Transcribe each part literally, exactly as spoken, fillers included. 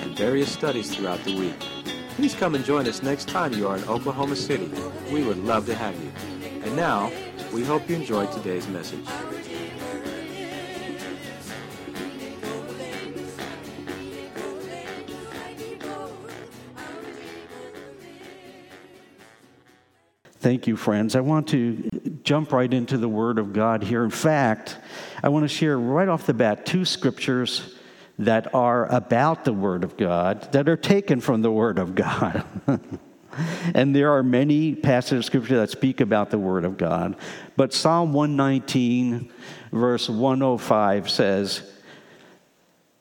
and various studies throughout the week. Please come and join us next time you are in Oklahoma City. We would love to have you. And now, we hope you enjoyed today's message. Thank you, friends. I want to jump right into the Word of God here. In fact, I want to share right off the bat two scriptures that are about the Word of God, that are taken from the Word of God. And there are many passages of Scripture that speak about the Word of God. But Psalm one nineteen, verse one oh five says,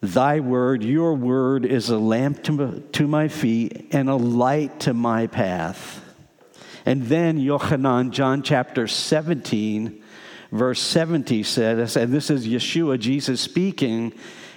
"Thy word, your word, is a lamp to, to my feet and a light to my path." And then Yochanan, John chapter seventeen, verse seventy says, and this is Yeshua, Jesus speaking,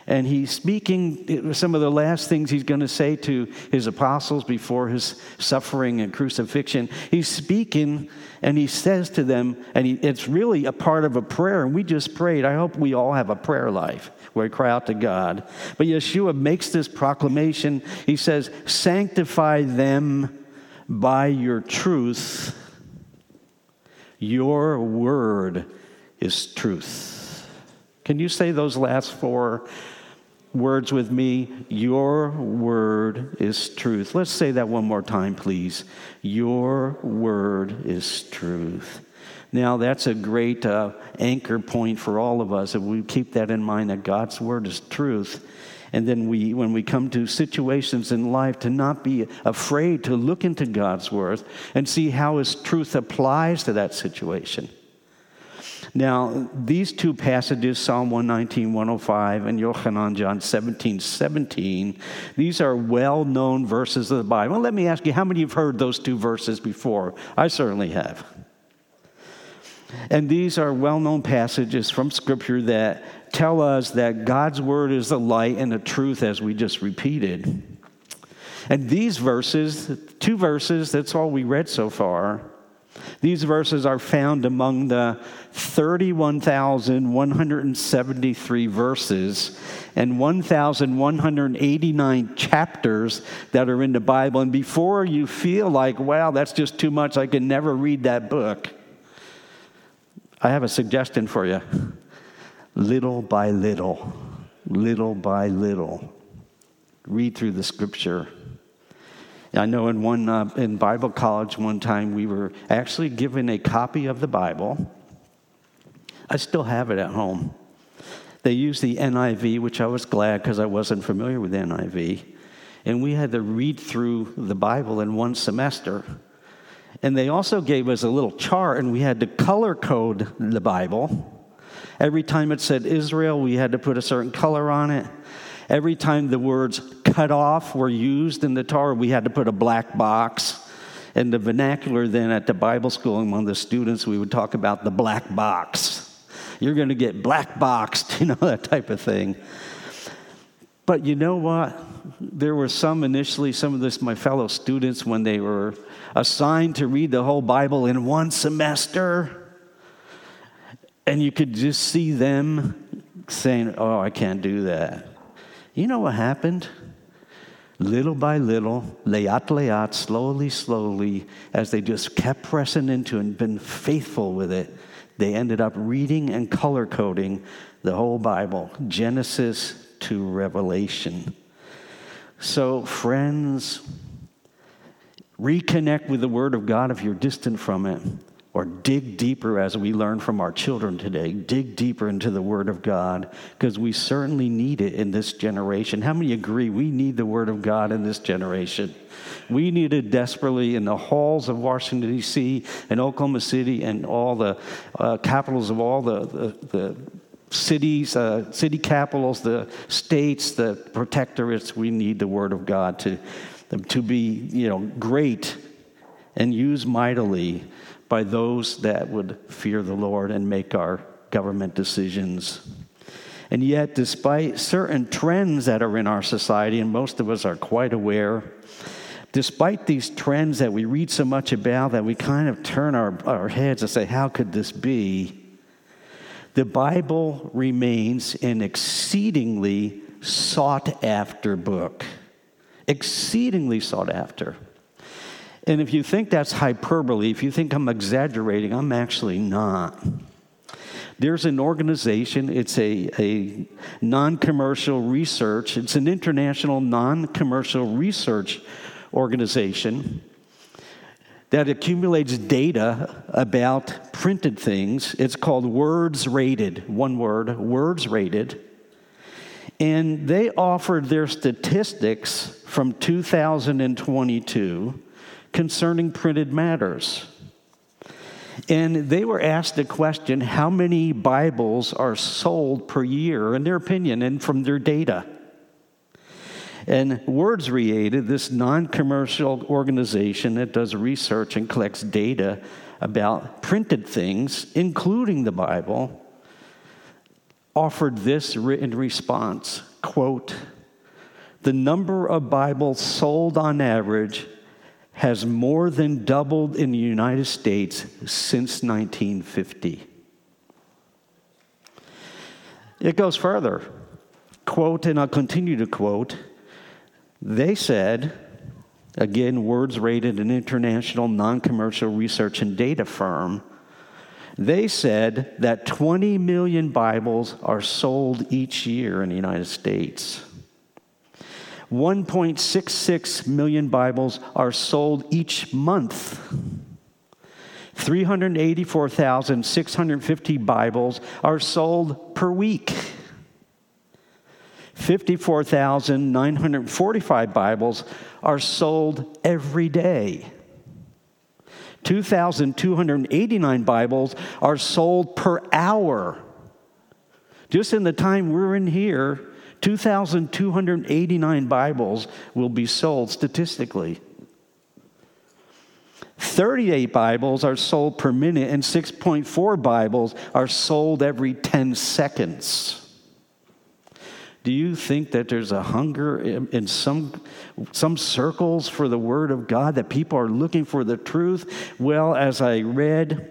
and he's speaking some of the last things he's going to say to his apostles before his suffering and crucifixion. He's speaking, and he says to them, and he, it's really a part of a prayer, and we just prayed. I hope we all have a prayer life where we cry out to God. But Yeshua makes this proclamation. He says, "Sanctify them by your truth. Your word is truth." Can you say those last four words with me? Your word is truth. Let's say that one more time, please. Your word is truth. Now, that's a great uh, anchor point for all of us. If we keep that in mind, that God's word is truth. And then we, when we come to situations in life, to not be afraid to look into God's word and see how His truth applies to that situation. Now, these two passages, Psalm one nineteen, one oh five, and Yochanan, John seventeen, seventeen, these are well-known verses of the Bible. Well, let me ask you, how many have heard those two verses before? I certainly have. And these are well-known passages from Scripture that tell us that God's word is the light and the truth, as we just repeated. And these verses, two verses, that's all we read so far. These verses are found among the thirty-one thousand one hundred seventy-three verses and one thousand one hundred eighty-nine chapters that are in the Bible. And before you feel like, wow, that's just too much, I can never read that book, I have a suggestion for you. Little by little, little by little, read through the Scripture. I know in one uh, in Bible college one time we were actually given a copy of the Bible. I still have it at home. They used the N I V, which I was glad because I wasn't familiar with N I V. And we had to read through the Bible in one semester. And they also gave us a little chart, and we had to color code the Bible. Every time it said Israel, we had to put a certain color on it. Every time the words cut off were used in the Torah, we had to put a black box. And the vernacular then at the Bible school, among the students, we would talk about the black box. You're going to get black boxed, you know, that type of thing. But you know what? There were some initially, some of this, my fellow students, when they were assigned to read the whole Bible in one semester, and you could just see them saying, "Oh, I can't do that." You know what happened? Little by little, layat layat, slowly, slowly, as they just kept pressing into and been faithful with it, they ended up reading and color coding the whole Bible, Genesis to Revelation. So, friends, reconnect with the Word of God if you're distant from it, or dig deeper, as we learn from our children today. Dig deeper into the Word of God, because we certainly need it in this generation. How many agree we need the Word of God in this generation? We need it desperately in the halls of Washington, D C, and Oklahoma City, and all the uh, capitals of all the, the, the cities, uh, city capitals, the states, the protectorates. We need the word of God to, to be, you know, great and used mightily by those that would fear the Lord and make our government decisions. And yet, despite certain trends that are in our society, and most of us are quite aware, despite these trends that we read so much about that we kind of turn our, our heads and say, how could this be? The Bible remains an exceedingly sought-after book. Exceedingly sought after. And if you think that's hyperbole, if you think I'm exaggerating, I'm actually not. There's an organization, it's a, a non-commercial research, it's an international non-commercial research organization that accumulates data about printed things. It's called Words Rated, one word, Words Rated. And they offered their statistics from two thousand twenty-two concerning printed matters. And they were asked the question, how many Bibles are sold per year, in their opinion, and from their data? And Words Rated, this non-commercial organization that does research and collects data about printed things, including the Bible, offered this written response, quote, "The number of Bibles sold on average has more than doubled in the United States since nineteen fifty. It goes further. Quote, and I'll continue to quote, they said, again, Words Rated, an international non-commercial research and data firm, they said that twenty million Bibles are sold each year in the United States. one point six six million Bibles are sold each month. three hundred eighty-four thousand six hundred fifty Bibles are sold per week. fifty-four thousand nine hundred forty-five Bibles are sold every day. two thousand two hundred eighty-nine Bibles are sold per hour. Just in the time we're in here, two thousand two hundred eighty-nine Bibles will be sold statistically. thirty-eight Bibles are sold per minute, and six point four Bibles are sold every ten seconds. Do you think that there's a hunger in, in some, some circles for the Word of God, that people are looking for the truth? Well, as I read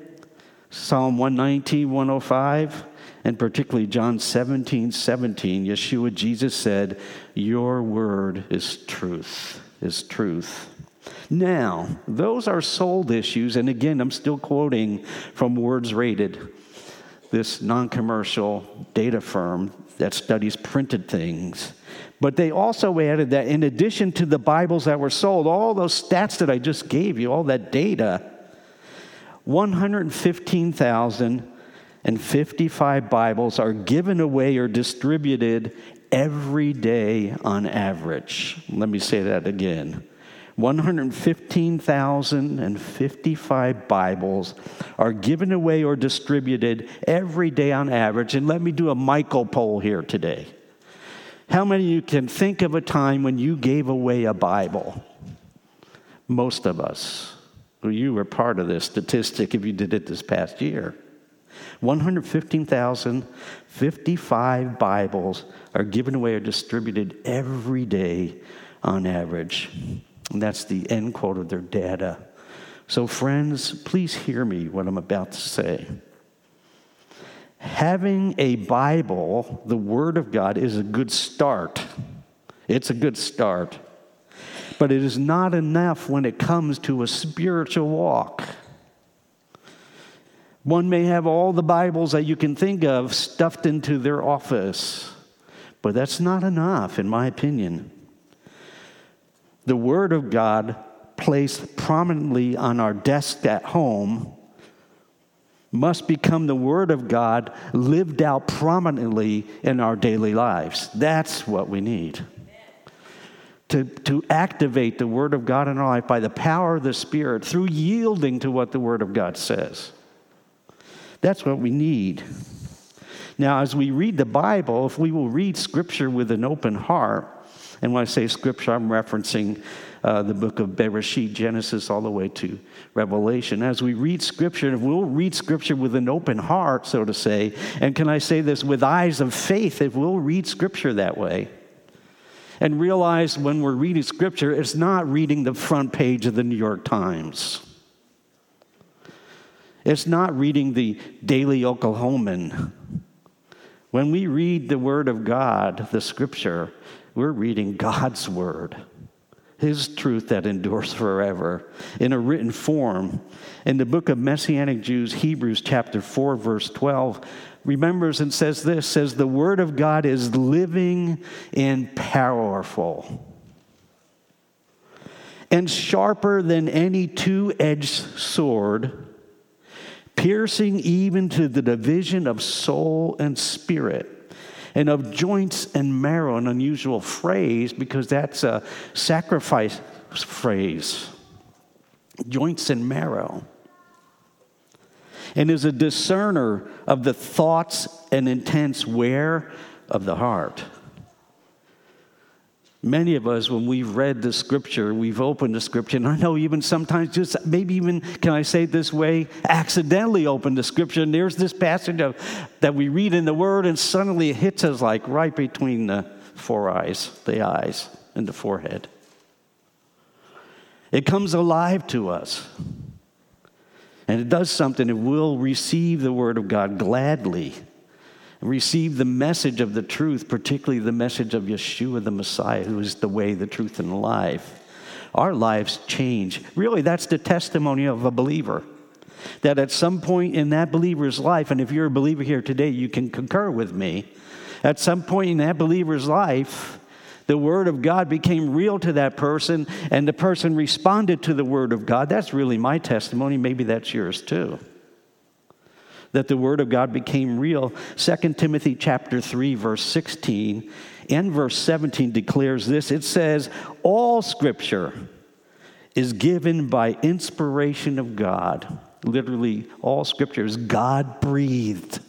Psalm one nineteen, one oh five, and particularly John seventeen seventeen, Yeshua, Jesus said, your word is truth, is truth. Now, those are soul issues, and again, I'm still quoting from Words Rated, this non-commercial data firm that studies printed things. But they also added that in addition to the Bibles that were sold, all those stats that I just gave you, all that data, one hundred fifteen thousand and fifty-five Bibles are given away or distributed every day on average. Let me say that again. one hundred fifteen thousand fifty-five Bibles are given away or distributed every day on average. And let me do a Michael poll here today. How many of you can think of a time when you gave away a Bible? Most of us. Well, you were part of this statistic if you did it this past year. one hundred fifteen thousand fifty-five Bibles are given away or distributed every day on average. And that's the end quote of their data. So friends, please hear me what I'm about to say. Having a Bible, the Word of God, is a good start. It's a good start. But it is not enough when it comes to a spiritual walk. One may have all the Bibles that you can think of stuffed into their office, but that's not enough, in my opinion. The Word of God placed prominently on our desk at home must become the Word of God lived out prominently in our daily lives. That's what we need. To, to activate the Word of God in our life by the power of the Spirit through yielding to what the Word of God says. That's what we need. Now, as we read the Bible, if we will read Scripture with an open heart, and when I say Scripture, I'm referencing uh, the book of Bereshit, Genesis, all the way to Revelation. As we read Scripture, if we'll read Scripture with an open heart, so to say, and can I say this, with eyes of faith, if we'll read Scripture that way, and realize when we're reading Scripture, it's not reading the front page of the New York Times. It's not reading the Daily Oklahoman. When we read the Word of God, the Scripture, we're reading God's Word, His truth that endures forever, in a written form. In the book of Messianic Jews, Hebrews chapter four, verse twelve, remembers and says this, says, the Word of God is living and powerful and sharper than any two-edged sword, piercing even to the division of soul and spirit and of joints and marrow, an unusual phrase because that's a sacrifice phrase, joints and marrow. And is a discerner of the thoughts and intents where of the heart. Many of us, when we've read the Scripture, we've opened the Scripture, and I know even sometimes just maybe even, can I say it this way, accidentally opened the Scripture, and there's this passage of, that we read in the Word, and suddenly it hits us like right between the four eyes, the eyes and the forehead. It comes alive to us. And it does something. It will receive the Word of God gladly, receive the message of the truth, particularly the message of Yeshua, the Messiah, who is the way, the truth, and the life. Our lives change. Really, that's the testimony of a believer, that at some point in that believer's life, and if you're a believer here today, you can concur with me, at some point in that believer's life, the Word of God became real to that person, and the person responded to the Word of God. That's really my testimony. Maybe that's yours too. That the Word of God became real. Second Timothy chapter three, verse sixteen and verse seventeen declares this. It says, all Scripture is given by inspiration of God. Literally, all Scripture is God-breathed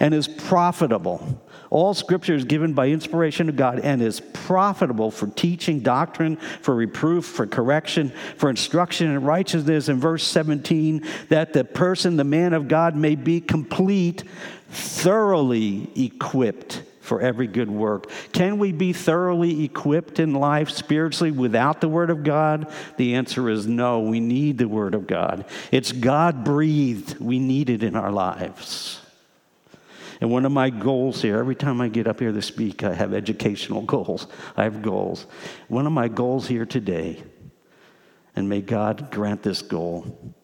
and is profitable. All Scripture is given by inspiration of God and is profitable for teaching, doctrine, for reproof, for correction, for instruction in righteousness. In verse seventeen, that the person, the man of God, may be complete, thoroughly equipped for every good work. Can we be thoroughly equipped in life spiritually without the Word of God? The answer is no. We need the Word of God. It's God-breathed. We need it in our lives. And one of my goals here, every time I get up here to speak, I have educational goals. I have goals. One of my goals here today, and may God grant this goal,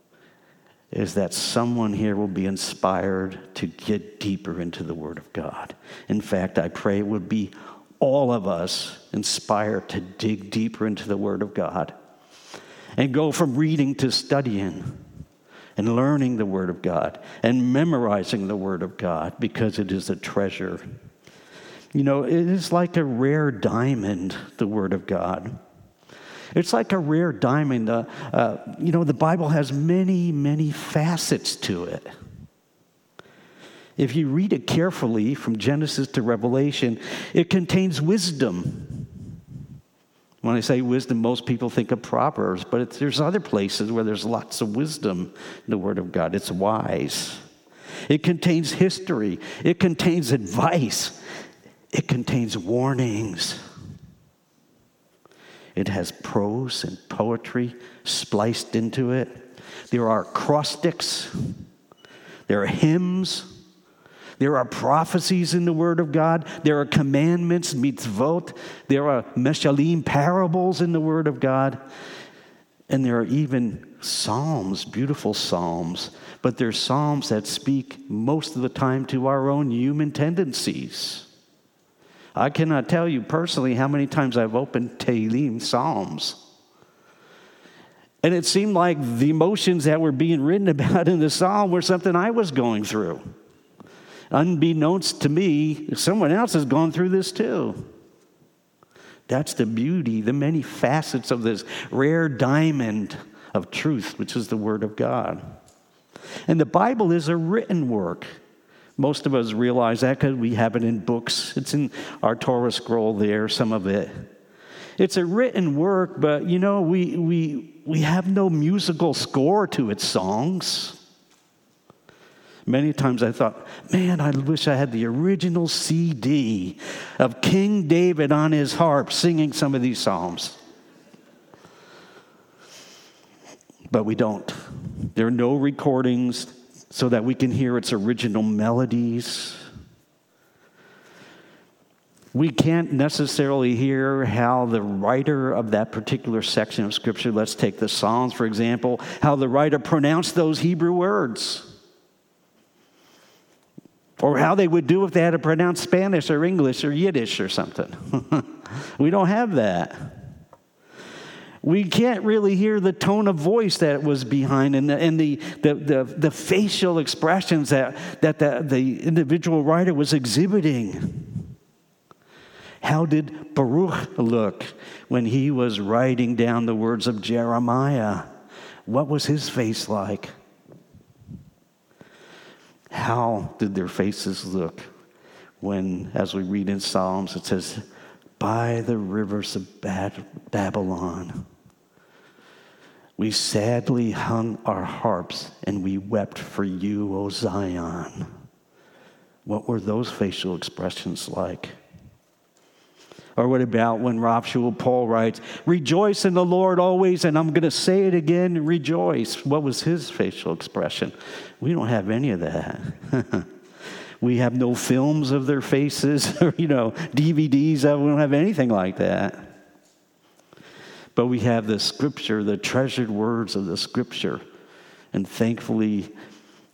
is that someone here will be inspired to get deeper into the Word of God. In fact, I pray it would be all of us inspired to dig deeper into the Word of God and go from reading to studying, and learning the Word of God, and memorizing the Word of God, because it is a treasure. You know, it is like a rare diamond, the Word of God. It's like a rare diamond. Uh, uh, you know, the Bible has many, many facets to it. If you read it carefully, from Genesis to Revelation, it contains wisdom. When I say wisdom, most people think of Proverbs, but it's, there's other places where there's lots of wisdom in the Word of God. It's wise. It contains history. It contains advice. It contains warnings. It has prose and poetry spliced into it. There are acrostics. There are hymns. There are prophecies in the Word of God. There are commandments, mitzvot. There are meshalim, parables in the Word of God. And there are even psalms, beautiful psalms. But they're psalms that speak most of the time to our own human tendencies. I cannot tell you personally how many times I've opened Tehillim, psalms. And it seemed like the emotions that were being written about in the psalm were something I was going through. Unbeknownst to me, someone else has gone through this too. That's the beauty, the many facets of this rare diamond of truth, which is the Word of God. And the Bible is a written work, Most of us realize that because we have it in books. It's in our Torah scroll there, some of it. It's a written work, but, you know, we we we have no musical score to its songs. Many times I thought, man, I wish I had the original C D of King David on his harp singing some of these psalms. But we don't. There are no recordings so that we can hear its original melodies. We can't necessarily hear how the writer of that particular section of Scripture, let's take the Psalms, for example, how the writer pronounced those Hebrew words. Or how they would do if they had to pronounce Spanish or English or Yiddish or something. We don't have that. We can't really hear the tone of voice that was behind and the and the, the, the, the facial expressions that, that the, the individual writer was exhibiting. How did Baruch look when he was writing down the words of Jeremiah? What was his face like? How did their faces look when, as we read in Psalms, it says, by the rivers of Babylon, we sadly hung our harps and we wept for you, O Zion. What were those facial expressions like? Or what about when Rav Sha'ul Paul writes, rejoice in the Lord always, and I'm going to say it again, rejoice. What was his facial expression? We don't have any of that. We have no films of their faces, or, you know, D V Ds. We don't have anything like that. But we have the Scripture, the treasured words of the Scripture. And thankfully,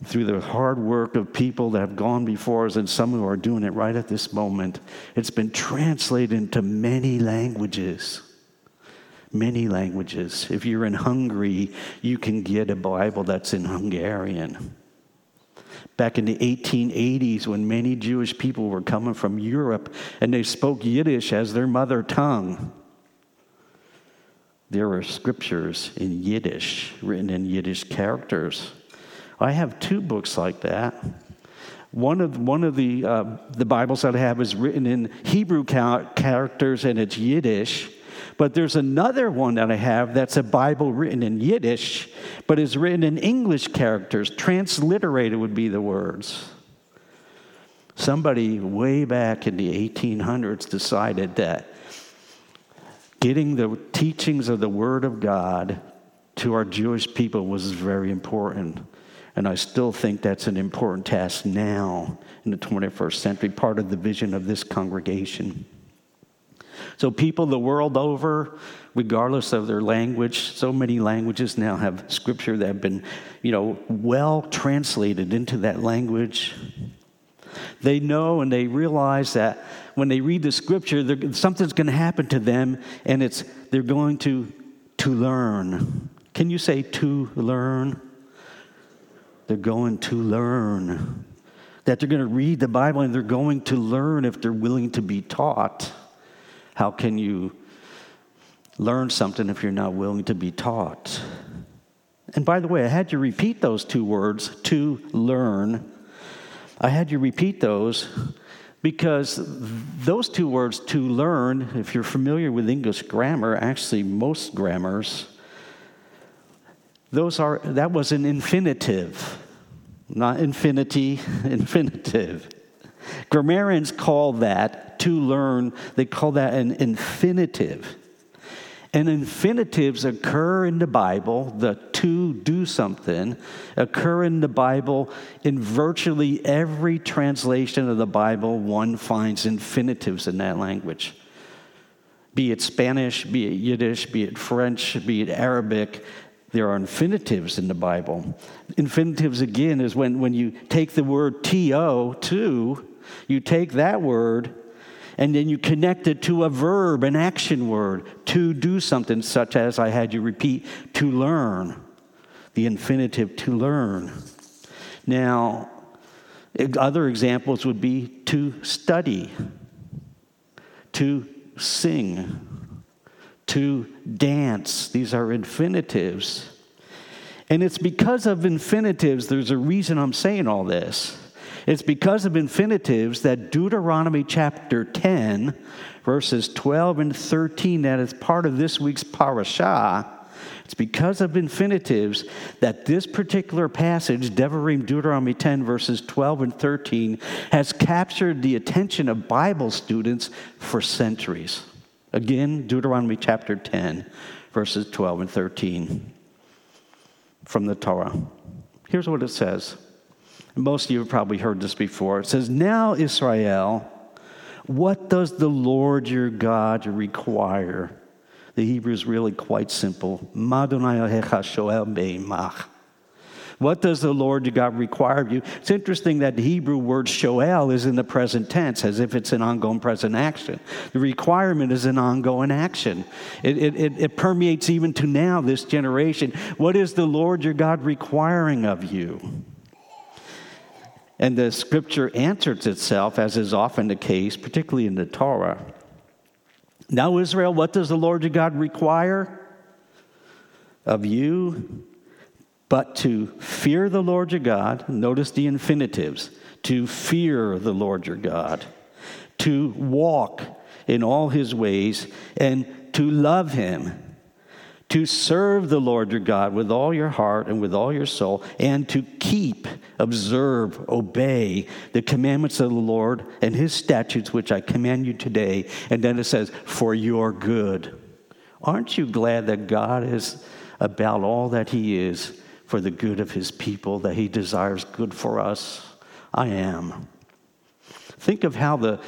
through the hard work of people that have gone before us and some who are doing it right at this moment, it's been translated into many languages. Many languages. If you're in Hungary, you can get a Bible that's in Hungarian. Back in the eighteen eighties, when many Jewish people were coming from Europe and they spoke Yiddish as their mother tongue, there were scriptures in Yiddish, written in Yiddish characters. I have two books like that. One of one of the uh, the Bibles that I have is written in Hebrew ca- characters and it's Yiddish. But there's another one that I have that's a Bible written in Yiddish, but is written in English characters. Transliterated would be the words. Somebody way back in the eighteen hundreds decided that getting the teachings of the Word of God to our Jewish people was very important. And I still think that's an important task now in the twenty-first century, part of the vision of this congregation. So people the world over, regardless of their language, so many languages now have scripture that have been, you know, well translated into that language. They know and they realize that when they read the scripture, something's going to happen to them, and it's they're going to to learn. Can you say to learn? They're going to learn. That they're going to read the Bible and they're going to learn if they're willing to be taught. How can you learn something if you're not willing to be taught? And by the way, I had you repeat those two words, to learn. I had you repeat those because those two words, to learn, if you're familiar with English grammar, actually most grammars, those are that was an infinitive, not infinity, infinitive. Grammarians call that, to learn, they call that an infinitive. And infinitives occur in the Bible, the to do something, occur in the Bible in virtually every translation of the Bible. One finds infinitives in that language. Be it Spanish, be it Yiddish, be it French, be it Arabic, there are infinitives in the Bible. Infinitives, again, is when, when you take the word to, to, you take that word, and then you connect it to a verb, an action word, to do something, such as I had you repeat, to learn, the infinitive to learn. Now, other examples would be to study, to sing, to dance. These are infinitives. And it's because of infinitives, there's a reason I'm saying all this. It's because of infinitives that Deuteronomy chapter ten, verses twelve and thirteen, that is part of this week's parashah. It's because of infinitives that this particular passage, Devarim, Deuteronomy ten, verses twelve and thirteen, has captured the attention of Bible students for centuries. Again, Deuteronomy chapter ten, verses twelve and thirteen from the Torah. Here's what it says. Most of you have probably heard this before. It says, "Now, Israel, what does the Lord your God require?" The Hebrew is really quite simple. What does the Lord your God require of you? It's interesting that the Hebrew word shoel is in the present tense, as if it's an ongoing present action. The requirement is an ongoing action. It, it, it, it permeates even to now, this generation. What is the Lord your God requiring of you? And the scripture answers itself, as is often the case, particularly in the Torah. Now, Israel, what does the Lord your God require of you? But to fear the Lord your God, notice the infinitives, to fear the Lord your God, to walk in all his ways, and to love him, to serve the Lord your God with all your heart and with all your soul, and to keep, observe, obey the commandments of the Lord and his statutes, which I command you today. And then it says, for your good. Aren't you glad that God is about all that he is for the good of his people, that he desires good for us? I am. Think of how the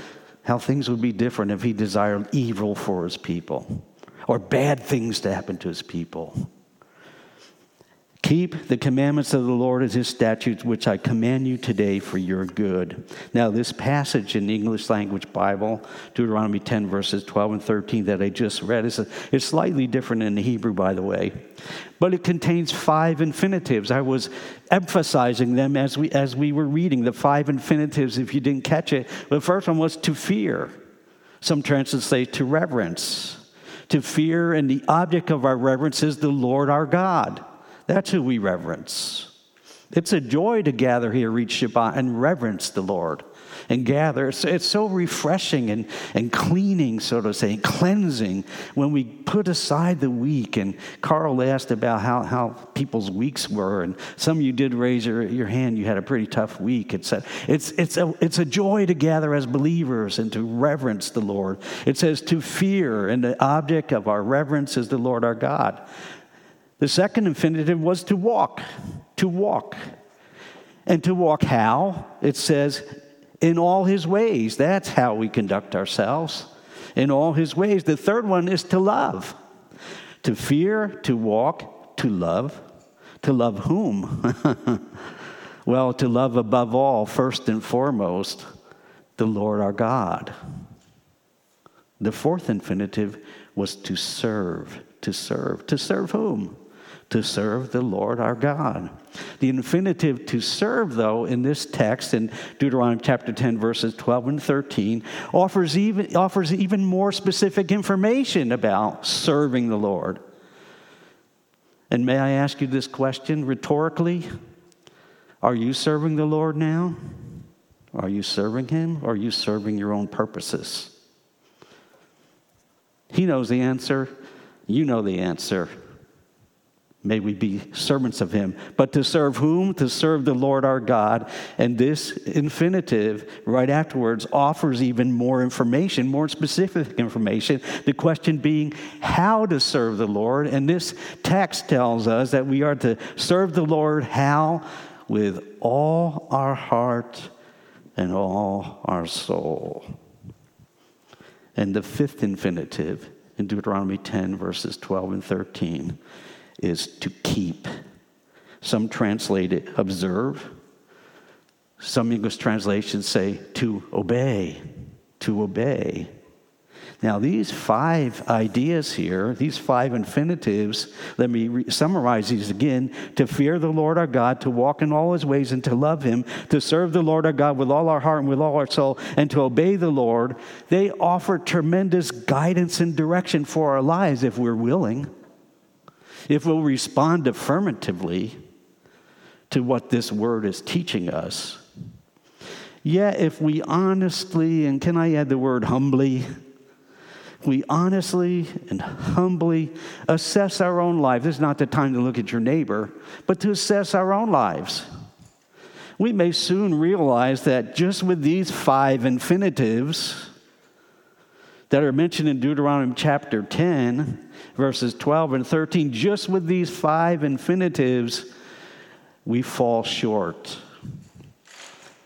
how things would be different if he desired evil for his people, or bad things to happen to his people. Keep the commandments of the Lord as his statutes, which I command you today for your good. Now, this passage in the English language Bible, Deuteronomy ten, verses twelve and thirteen that I just read, is, a, is slightly different in the Hebrew, by the way. But it contains five infinitives. I was emphasizing them as we, as we were reading, the five infinitives, if you didn't catch it. The first one was to fear. Some translations say to reverence. To fear, and the object of our reverence is the Lord our God. That's who we reverence. It's a joy to gather here each Shabbat and reverence the Lord and gather. It's, it's so refreshing and, and cleaning, so to say, cleansing when we put aside the week. And Carl asked about how, how people's weeks were, and some of you did raise your, your hand. You had a pretty tough week. It's a, it's, it's, a, it's a joy to gather as believers and to reverence the Lord. It says to fear, and the object of our reverence is the Lord our God. The second infinitive was to walk, to walk. And to walk how? It says, in all his ways. That's how we conduct ourselves, in all his ways. The third one is to love. To fear, to walk, to love. To love whom? Well, to love above all, first and foremost, the Lord our God. The fourth infinitive was to serve, to serve. To serve whom? To serve the Lord our God. The infinitive to serve, though, in this text in Deuteronomy chapter ten, verses twelve and thirteen, offers even, offers even more specific information about serving the Lord. And may I ask you this question rhetorically? Are you serving the Lord now? Are you serving him, or are you serving your own purposes? He knows the answer. You know the answer. May we be servants of him. But to serve whom? To serve the Lord our God. And this infinitive right afterwards offers even more information, more specific information. The question being how to serve the Lord. And this text tells us that we are to serve the Lord how? With all our heart and all our soul. And the fifth infinitive in Deuteronomy ten, verses twelve and thirteen is to keep. Some translate it observe. Some English translations say to obey, to obey. Now, these five ideas here, these five infinitives, let me re- summarize these again. To fear the Lord our God, to walk in all his ways, and to love him, to serve the Lord our God with all our heart and with all our soul, and to obey the Lord. They offer tremendous guidance and direction for our lives if we're willing, if we'll respond affirmatively to what this word is teaching us. Yet if we honestly, and can I add the word humbly? We honestly and humbly assess our own life. This is not the time to look at your neighbor, but to assess our own lives. We may soon realize that just with these five infinitives that are mentioned in Deuteronomy chapter ten, verses twelve and thirteen, just with these five infinitives, we fall short.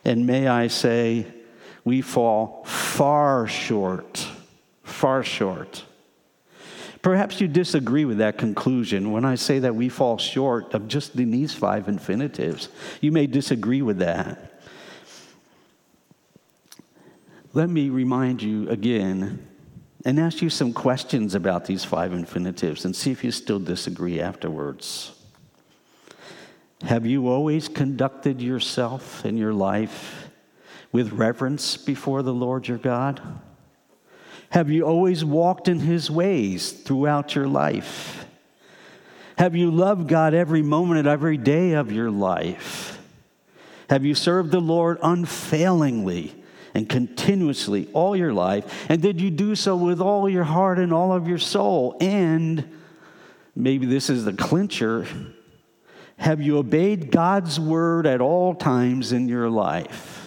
And may I say, we fall far short. Far short. Perhaps you disagree with that conclusion when I say that we fall short of just in these five infinitives. You may disagree with that. Let me remind you again and ask you some questions about these five infinitives and see if you still disagree afterwards. Have you always conducted yourself and your life with reverence before the Lord your God? Have you always walked in His ways throughout your life? Have you loved God every moment and every day of your life? Have you served the Lord unfailingly and continuously all your life? And did you do so with all your heart and all of your soul? And maybe this is the clincher. Have you obeyed God's word at all times in your life?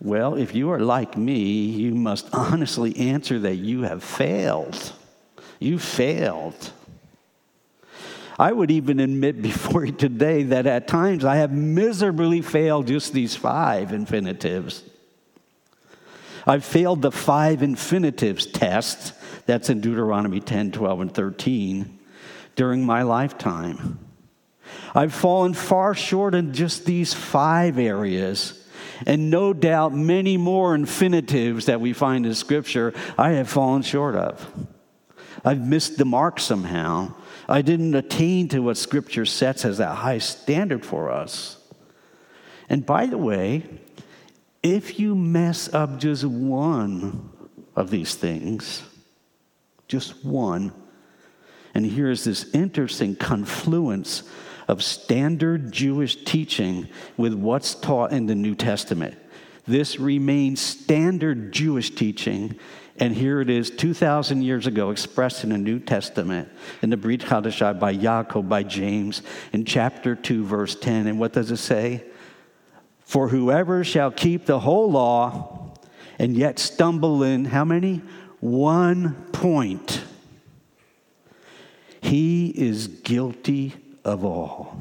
Well, if you are like me, you must honestly answer that you have failed. You failed. I would even admit before you today that at times I have miserably failed just these five infinitives. I've failed the five infinitives test, that's in Deuteronomy ten, twelve, and thirteen, during my lifetime. I've fallen far short in just these five areas, and no doubt many more infinitives that we find in Scripture I have fallen short of. I've missed the mark somehow. I didn't attain to what Scripture sets as that high standard for us. And by the way, if you mess up just one of these things, just one, and here's this interesting confluence of standard Jewish teaching with what's taught in the New Testament. This remains standard Jewish teaching, and here it is two thousand years ago expressed in the New Testament in the B'rith Hadashah by Yaakov, by James, in chapter two, verse ten. And what does it say? For whoever shall keep the whole law and yet stumble in, how many? One point. He is guilty of all.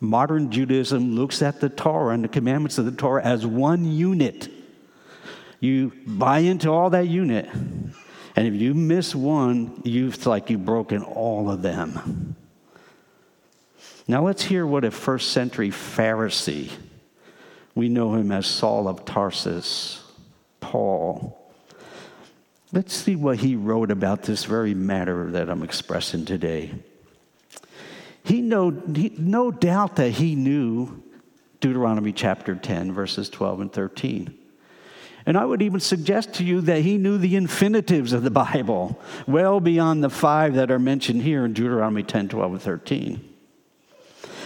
Modern Judaism looks at the Torah and the commandments of the Torah as one unit. You buy into all that unit, and if you miss one, you've like you've broken all of them. Now let's hear what a first century Pharisee, we know him as Saul of Tarsus, Paul. Let's see what he wrote about this very matter that I'm expressing today. He no, he, no doubt that he knew Deuteronomy chapter ten, verses twelve and thirteen. And I would even suggest to you that he knew the infinitives of the Bible, well beyond the five that are mentioned here in Deuteronomy ten, twelve, and thirteen.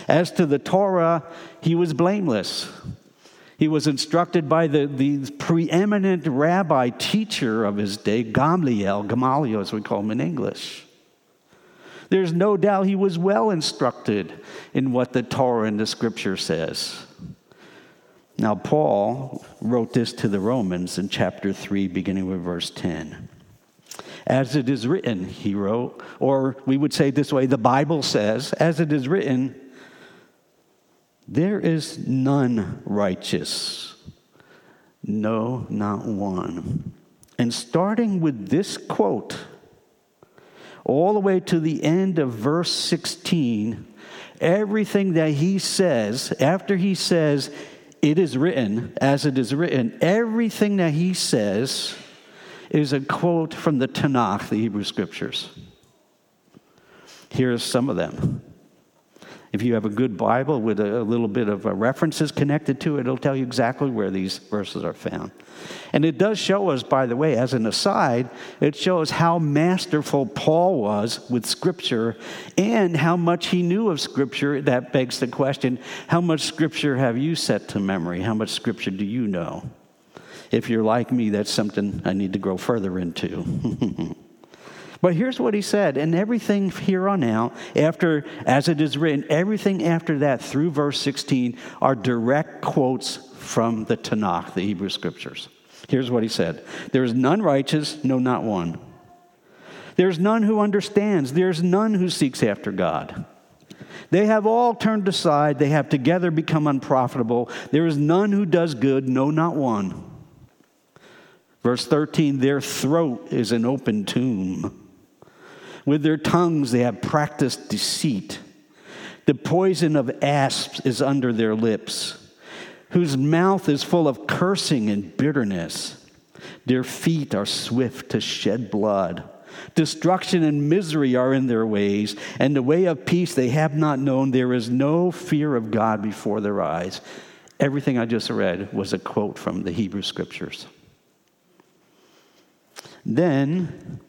As to the Torah, he was blameless. He was instructed by the, the preeminent rabbi teacher of his day, Gamaliel, Gamaliel as we call him in English. There's no doubt he was well instructed in what the Torah and the Scripture says. Now, Paul wrote this to the Romans in chapter three, beginning with verse ten. As it is written, he wrote, or we would say this way, the Bible says, as it is written, there is none righteous, no, not one. And starting with this quote, all the way to the end of verse sixteen, everything that he says, after he says, it is written, as it is written, everything that he says is a quote from the Tanakh, the Hebrew Scriptures. Here are some of them. If you have a good Bible with a, a little bit of references connected to it, it'll tell you exactly where these verses are found. And it does show us, by the way, as an aside, it shows how masterful Paul was with Scripture and how much he knew of Scripture. That begs the question, how much Scripture have you set to memory? How much Scripture do you know? If you're like me, that's something I need to grow further into. But here's what he said, and everything here on out, after, as it is written, everything after that through verse sixteen are direct quotes from the Tanakh, the Hebrew Scriptures. Here's what he said. There is none righteous, no, not one. There is none who understands. There is none who seeks after God. They have all turned aside. They have together become unprofitable. There is none who does good, no, not one. Verse thirteen, their throat is an open tomb. With their tongues they have practiced deceit. The poison of asps is under their lips, whose mouth is full of cursing and bitterness. Their feet are swift to shed blood. Destruction and misery are in their ways, and the way of peace they have not known. There is no fear of God before their eyes. Everything I just read was a quote from the Hebrew Scriptures. Then,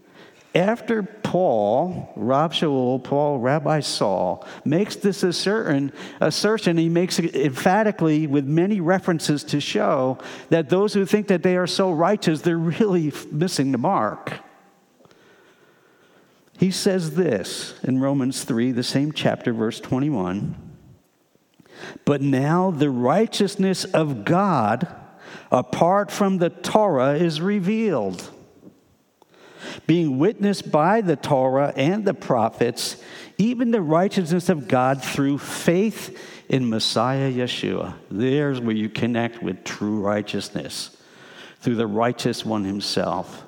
after Paul, Rav Sha'ul, Paul, Rabbi Saul, makes this assertion, assertion, he makes it emphatically with many references to show that those who think that they are so righteous, they're really missing the mark. He says this in Romans three, the same chapter, verse twenty-one, but now the righteousness of God apart from the Torah is revealed, being witnessed by the Torah and the prophets, even the righteousness of God through faith in Messiah Yeshua. There's where you connect with true righteousness, through the righteous one himself,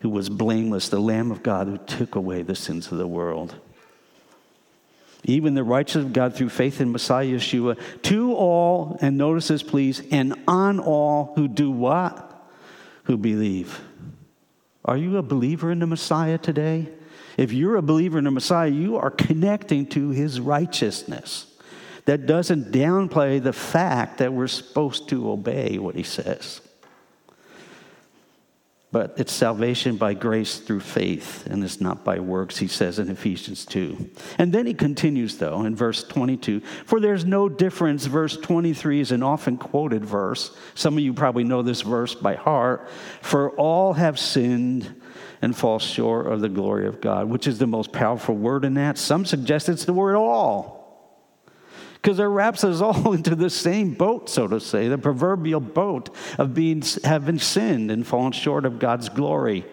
who was blameless, the Lamb of God who took away the sins of the world. Even the righteousness of God through faith in Messiah Yeshua, to all, and notice this please, and on all who do what? Who believe. Are you a believer in the Messiah today? If you're a believer in the Messiah, you are connecting to his righteousness. That doesn't downplay the fact that we're supposed to obey what he says. But it's salvation by grace through faith, and it's not by works, he says in Ephesians two. And then he continues, though, in verse twenty-two, for there's no difference. Verse twenty-three is an often quoted verse. Some of you probably know this verse by heart. For all have sinned and fall short of the glory of God, which is the most powerful word in that. Some suggest it's the word all, because it wraps us all into the same boat, so to say, the proverbial boat of being, having sinned and fallen short of God's glory.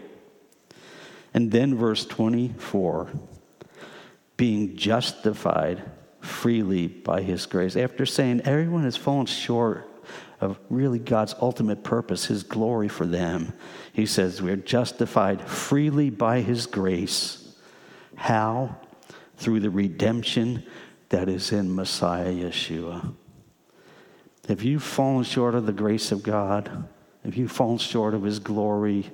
And then verse twenty-four, being justified freely by his grace. After saying everyone has fallen short of really God's ultimate purpose, his glory for them, he says we're justified freely by his grace. How? Through the redemption that is in Messiah Yeshua. If you've fallen short of the grace of God, if you've fallen short of his glory,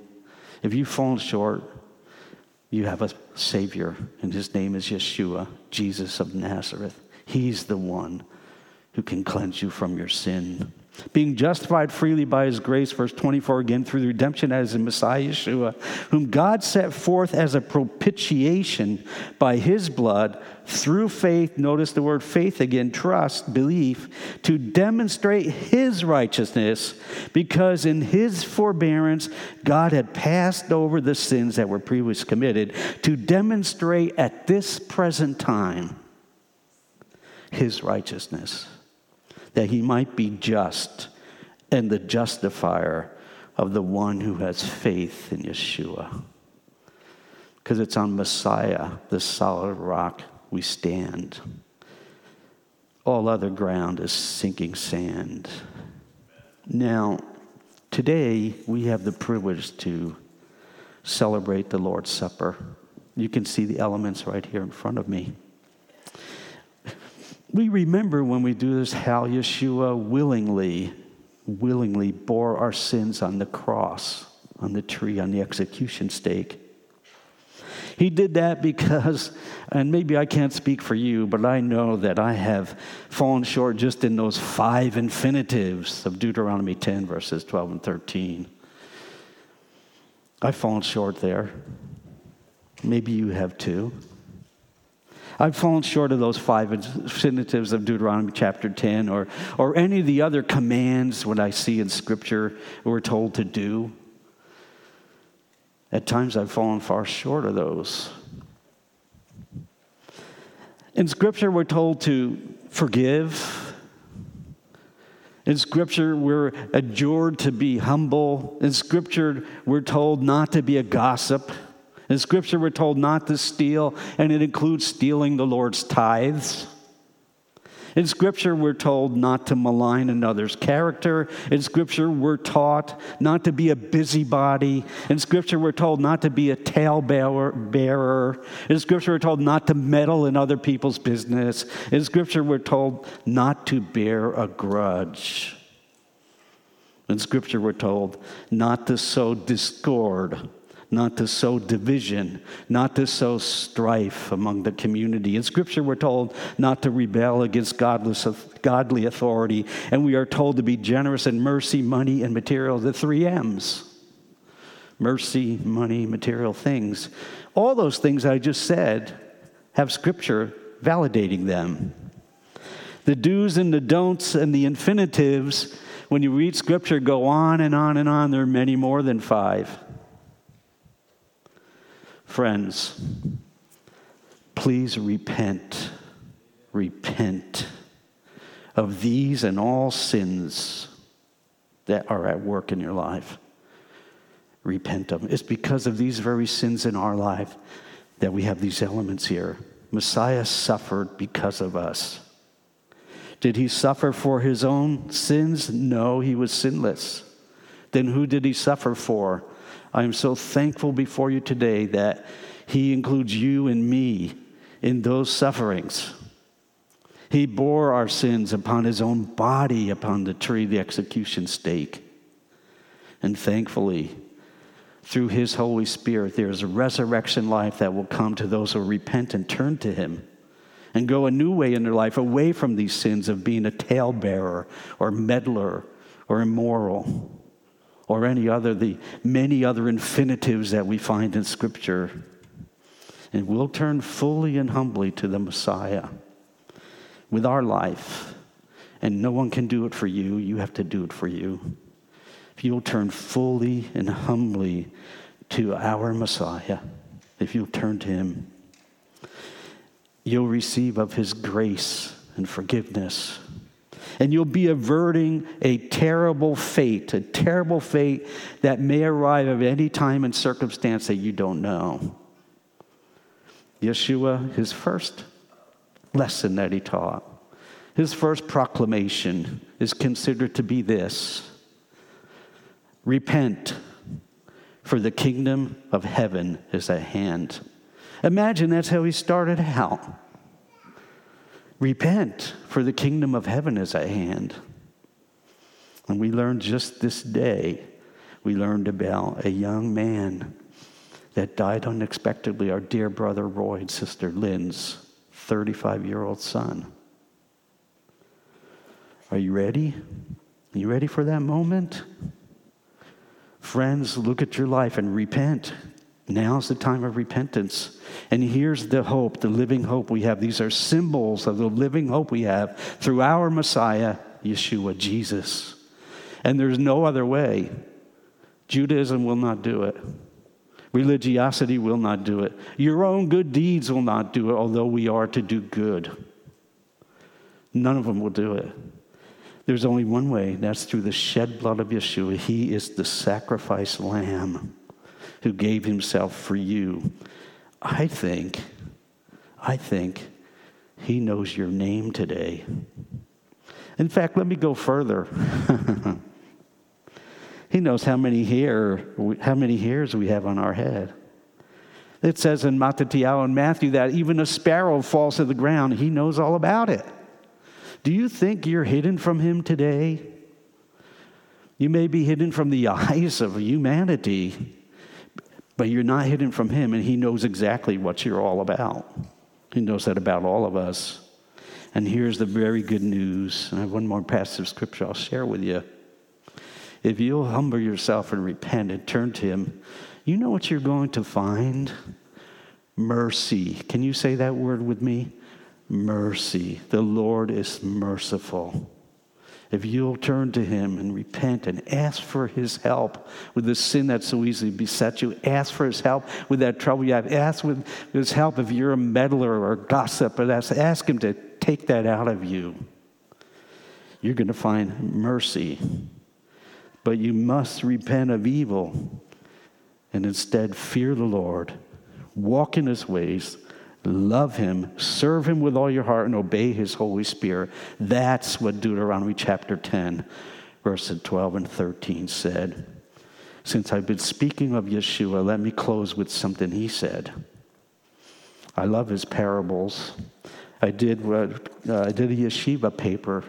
if you've fallen short, you have a Savior, and his name is Yeshua, Jesus of Nazareth. He's the one who can cleanse you from your sin. Being justified freely by his grace, verse twenty-four again, through the redemption as in Messiah Yeshua, whom God set forth as a propitiation by his blood through faith, notice the word faith again, trust, belief, to demonstrate his righteousness, because in his forbearance God had passed over the sins that were previously committed, to demonstrate at this present time his righteousness, that he might be just and the justifier of the one who has faith in Yeshua. Because it's on Messiah, the solid rock, we stand. All other ground is sinking sand. Now, today we have the privilege to celebrate the Lord's Supper. You can see the elements right here in front of me. We remember when we do this how Yeshua willingly, willingly bore our sins on the cross, on the tree, on the execution stake. He did that because, and maybe I can't speak for you, but I know that I have fallen short just in those five infinitives of Deuteronomy ten, verses twelve and thirteen. I've fallen short there. Maybe you have too. I've fallen short of those five infinitives of Deuteronomy chapter ten or, or any of the other commands what I see in Scripture we're told to do. At times I've fallen far short of those. In Scripture we're told to forgive. In Scripture we're adjured to be humble. In Scripture we're told not to be a gossip. In Scripture, we're told not to steal, and it includes stealing the Lord's tithes. In Scripture, we're told not to malign another's character. In Scripture, we're taught not to be a busybody. In Scripture, we're told not to be a tale-bearer. In Scripture, we're told not to meddle in other people's business. In Scripture, we're told not to bear a grudge. In Scripture, we're told not to sow discord, not to sow division, not to sow strife among the community. In Scripture, we're told not to rebel against godly authority, and we are told to be generous in mercy, money, and material, the three M's. Mercy, money, material things. All those things I just said have Scripture validating them. The do's and the don'ts and the infinitives, when you read Scripture, go on and on and on. There are many more than five. Friends, please repent, repent of these and all sins that are at work in your life. Repent of them. It's because of these very sins in our life that we have these elements here. Messiah suffered because of us. Did he suffer for his own sins? No, he was sinless. Then who did he suffer for? I am so thankful before you today that he includes you and me in those sufferings. He bore our sins upon his own body, upon the tree, the execution stake. And thankfully, through his Holy Spirit, there is a resurrection life that will come to those who repent and turn to him and go a new way in their life, away from these sins of being a tale-bearer or meddler or immoral, or any other, the many other infinitives that we find in Scripture. And we'll turn fully and humbly to the Messiah with our life. And no one can do it for you. You have to do it for you. If you'll turn fully and humbly to our Messiah, if you'll turn to him, you'll receive of his grace and forgiveness. And you'll be averting a terrible fate, a terrible fate that may arrive at any time and circumstance that you don't know. Yeshua, his first lesson that he taught, his first proclamation is considered to be this: repent, for the kingdom of heaven is at hand. Imagine that's how he started out. Repent, for the kingdom of heaven is at hand. And we learned just this day, we learned about a young man that died unexpectedly, our dear brother Roy and sister Lynn's thirty-five-year-old son. Are you ready? Are you ready for that moment? Friends, look at your life and repent. Now's the time of repentance. And here's the hope, the living hope we have. These are symbols of the living hope we have through our Messiah, Yeshua, Jesus. And there's no other way. Judaism will not do it. Religiosity will not do it. Your own good deeds will not do it, although we are to do good. None of them will do it. There's only one way. That's through the shed blood of Yeshua. He is the sacrifice lamb who gave himself for you. I think, I think he knows your name today. In fact, let me go further. He knows how many hair, how many hairs we have on our head. It says in Mattityahu and Matthew that even a sparrow falls to the ground. He knows all about it. Do you think you're hidden from him today? You may be hidden from the eyes of humanity, But you're not hidden from him, and he knows exactly what you're all about. He knows that about all of us. And here's the very good news. I have one more passage of scripture I'll share with you. If you'll humble yourself and repent and turn to him, you know what you're going to find? Mercy. Can you say that word with me? Mercy. The Lord is merciful. If you'll turn to him and repent and ask for his help with the sin that so easily besets you, ask for his help with that trouble you have, ask with his help if you're a meddler or a gossip, or that's, ask him to take that out of you. You're going to find mercy. But you must repent of evil and instead fear the Lord, walk in his ways, love him, serve him with all your heart, and obey his Holy Spirit. That's what Deuteronomy chapter ten, verses twelve and thirteen said. Since I've been speaking of Yeshua, let me close with something he said. I love his parables. I did what, uh, I did a yeshiva paper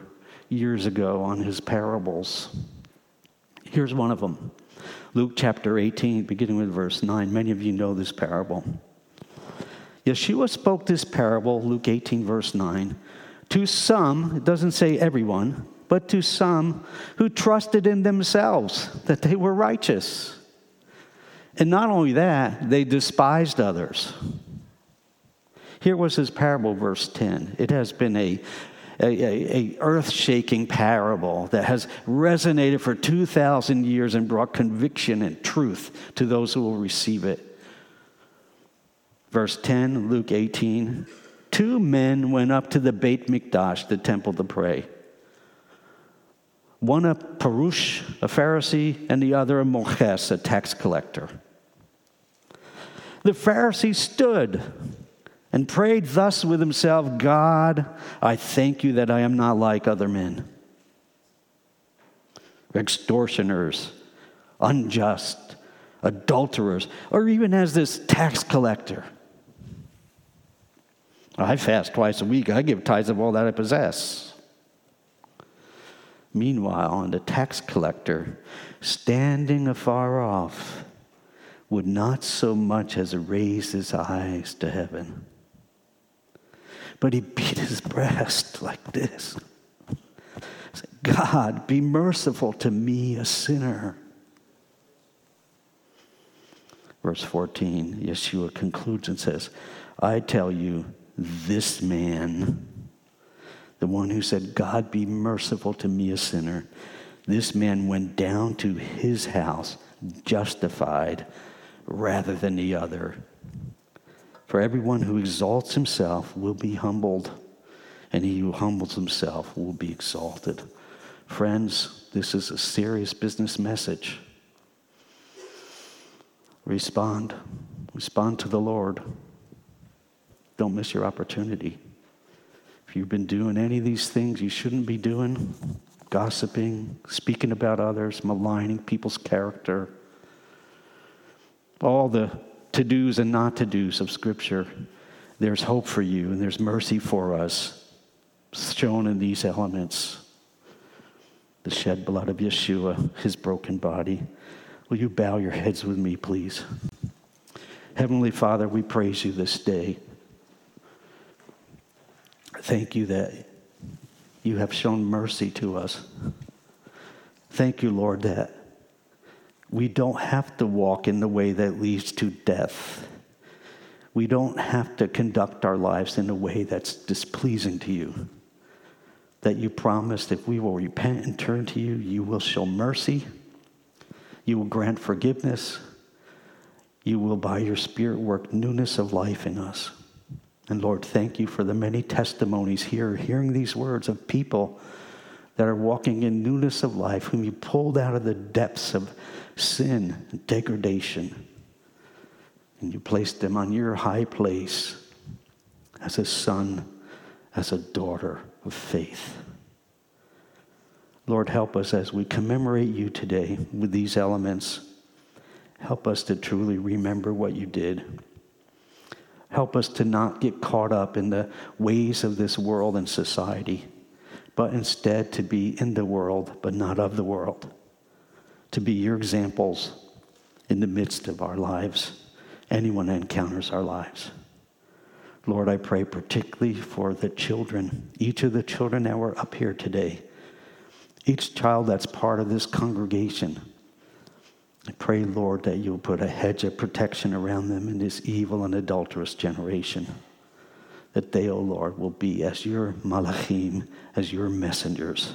years ago on his parables. Here's one of them. Luke chapter eighteen, beginning with verse nine. Many of you know this parable. Yeshua spoke this parable, Luke eighteen, verse nine, to some, it doesn't say everyone, but to some who trusted in themselves that they were righteous. And not only that, they despised others. Here was his parable, verse ten. It has been a, a, a, a earth-shaking parable that has resonated for two thousand years and brought conviction and truth to those who will receive it. Verse ten, Luke eighteen, two men went up to the Beit Mikdash, the temple, to pray. One a Perush, a Pharisee, and the other a Moches, a tax collector. The Pharisee stood and prayed thus with himself, God, I thank you that I am not like other men, extortioners, unjust, adulterers, or even as this tax collector. I fast twice a week. I give tithes of all that I possess. Meanwhile, and the tax collector, standing afar off, would not so much as raise his eyes to heaven. But he beat his breast like this. God, be merciful to me, a sinner. Verse fourteen, Yeshua concludes and says, I tell you, this man, the one who said, God be merciful to me, a sinner, this man went down to his house justified rather than the other. For everyone who exalts himself will be humbled, and he who humbles himself will be exalted. Friends, this is a serious business message. Respond. Respond to the Lord. Don't miss your opportunity. If you've been doing any of these things you shouldn't be doing, gossiping, speaking about others, maligning people's character, all the to-dos and not to-dos of Scripture, there's hope for you and there's mercy for us shown in these elements. The shed blood of Yeshua, his broken body. Will you bow your heads with me, please? Heavenly Father, we praise you this day. Thank you that you have shown mercy to us. Thank you, Lord, that we don't have to walk in the way that leads to death. We don't have to conduct our lives in a way that's displeasing to you. That you promised if we will repent and turn to you, you will show mercy. You will grant forgiveness. You will, by your Spirit, work newness of life in us. And Lord, thank you for the many testimonies here, hearing these words of people that are walking in newness of life, whom you pulled out of the depths of sin and degradation. And you placed them on your high place as a son, as a daughter of faith. Lord, help us as we commemorate you today with these elements. Help us to truly remember what you did. Help us to not get caught up in the ways of this world and society, but instead to be in the world, but not of the world. To be your examples in the midst of our lives, anyone that encounters our lives. Lord, I pray particularly for the children, each of the children that were up here today, each child that's part of this congregation. I pray, Lord, that you'll put a hedge of protection around them in this evil and adulterous generation, that they, O Lord, will be as your malachim, as your messengers.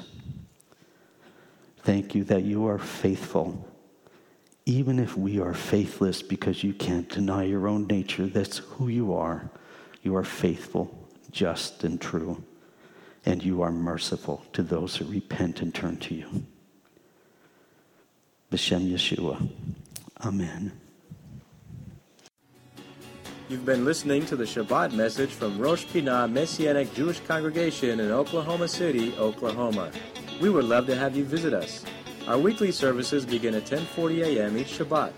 Thank you that you are faithful, even if we are faithless, because you can't deny your own nature. That's who you are. You are faithful, just, and true, and you are merciful to those who repent and turn to you. B'Shem Yeshua. Amen. You've been listening to the Shabbat message from Rosh Pinah Messianic Jewish Congregation in Oklahoma City, Oklahoma. We would love to have you visit us. Our weekly services begin at ten forty a.m. each Shabbat,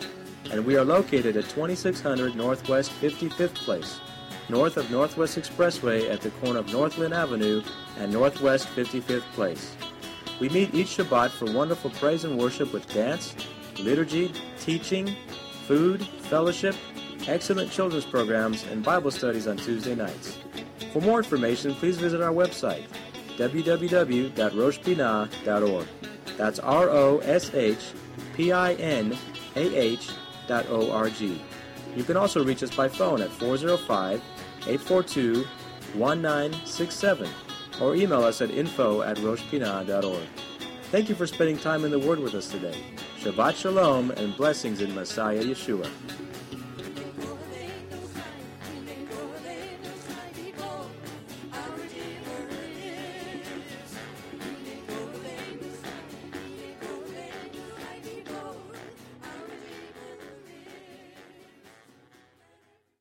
and we are located at twenty-six hundred Northwest fifty-fifth Place, north of Northwest Expressway at the corner of Northland Avenue and Northwest fifty-fifth Place. We meet each Shabbat for wonderful praise and worship with dance, liturgy, teaching, food, fellowship, excellent children's programs, and Bible studies on Tuesday nights. For more information, please visit our website, w w w dot rosh pinah dot org. That's R O S H P I N A H dot O R G. You can also reach us by phone at four oh five, eight four two, one nine six seven or email us at info at rosh pinah dot org. Thank you for spending time in the Word with us today. Shabbat Shalom and blessings in Messiah Yeshua.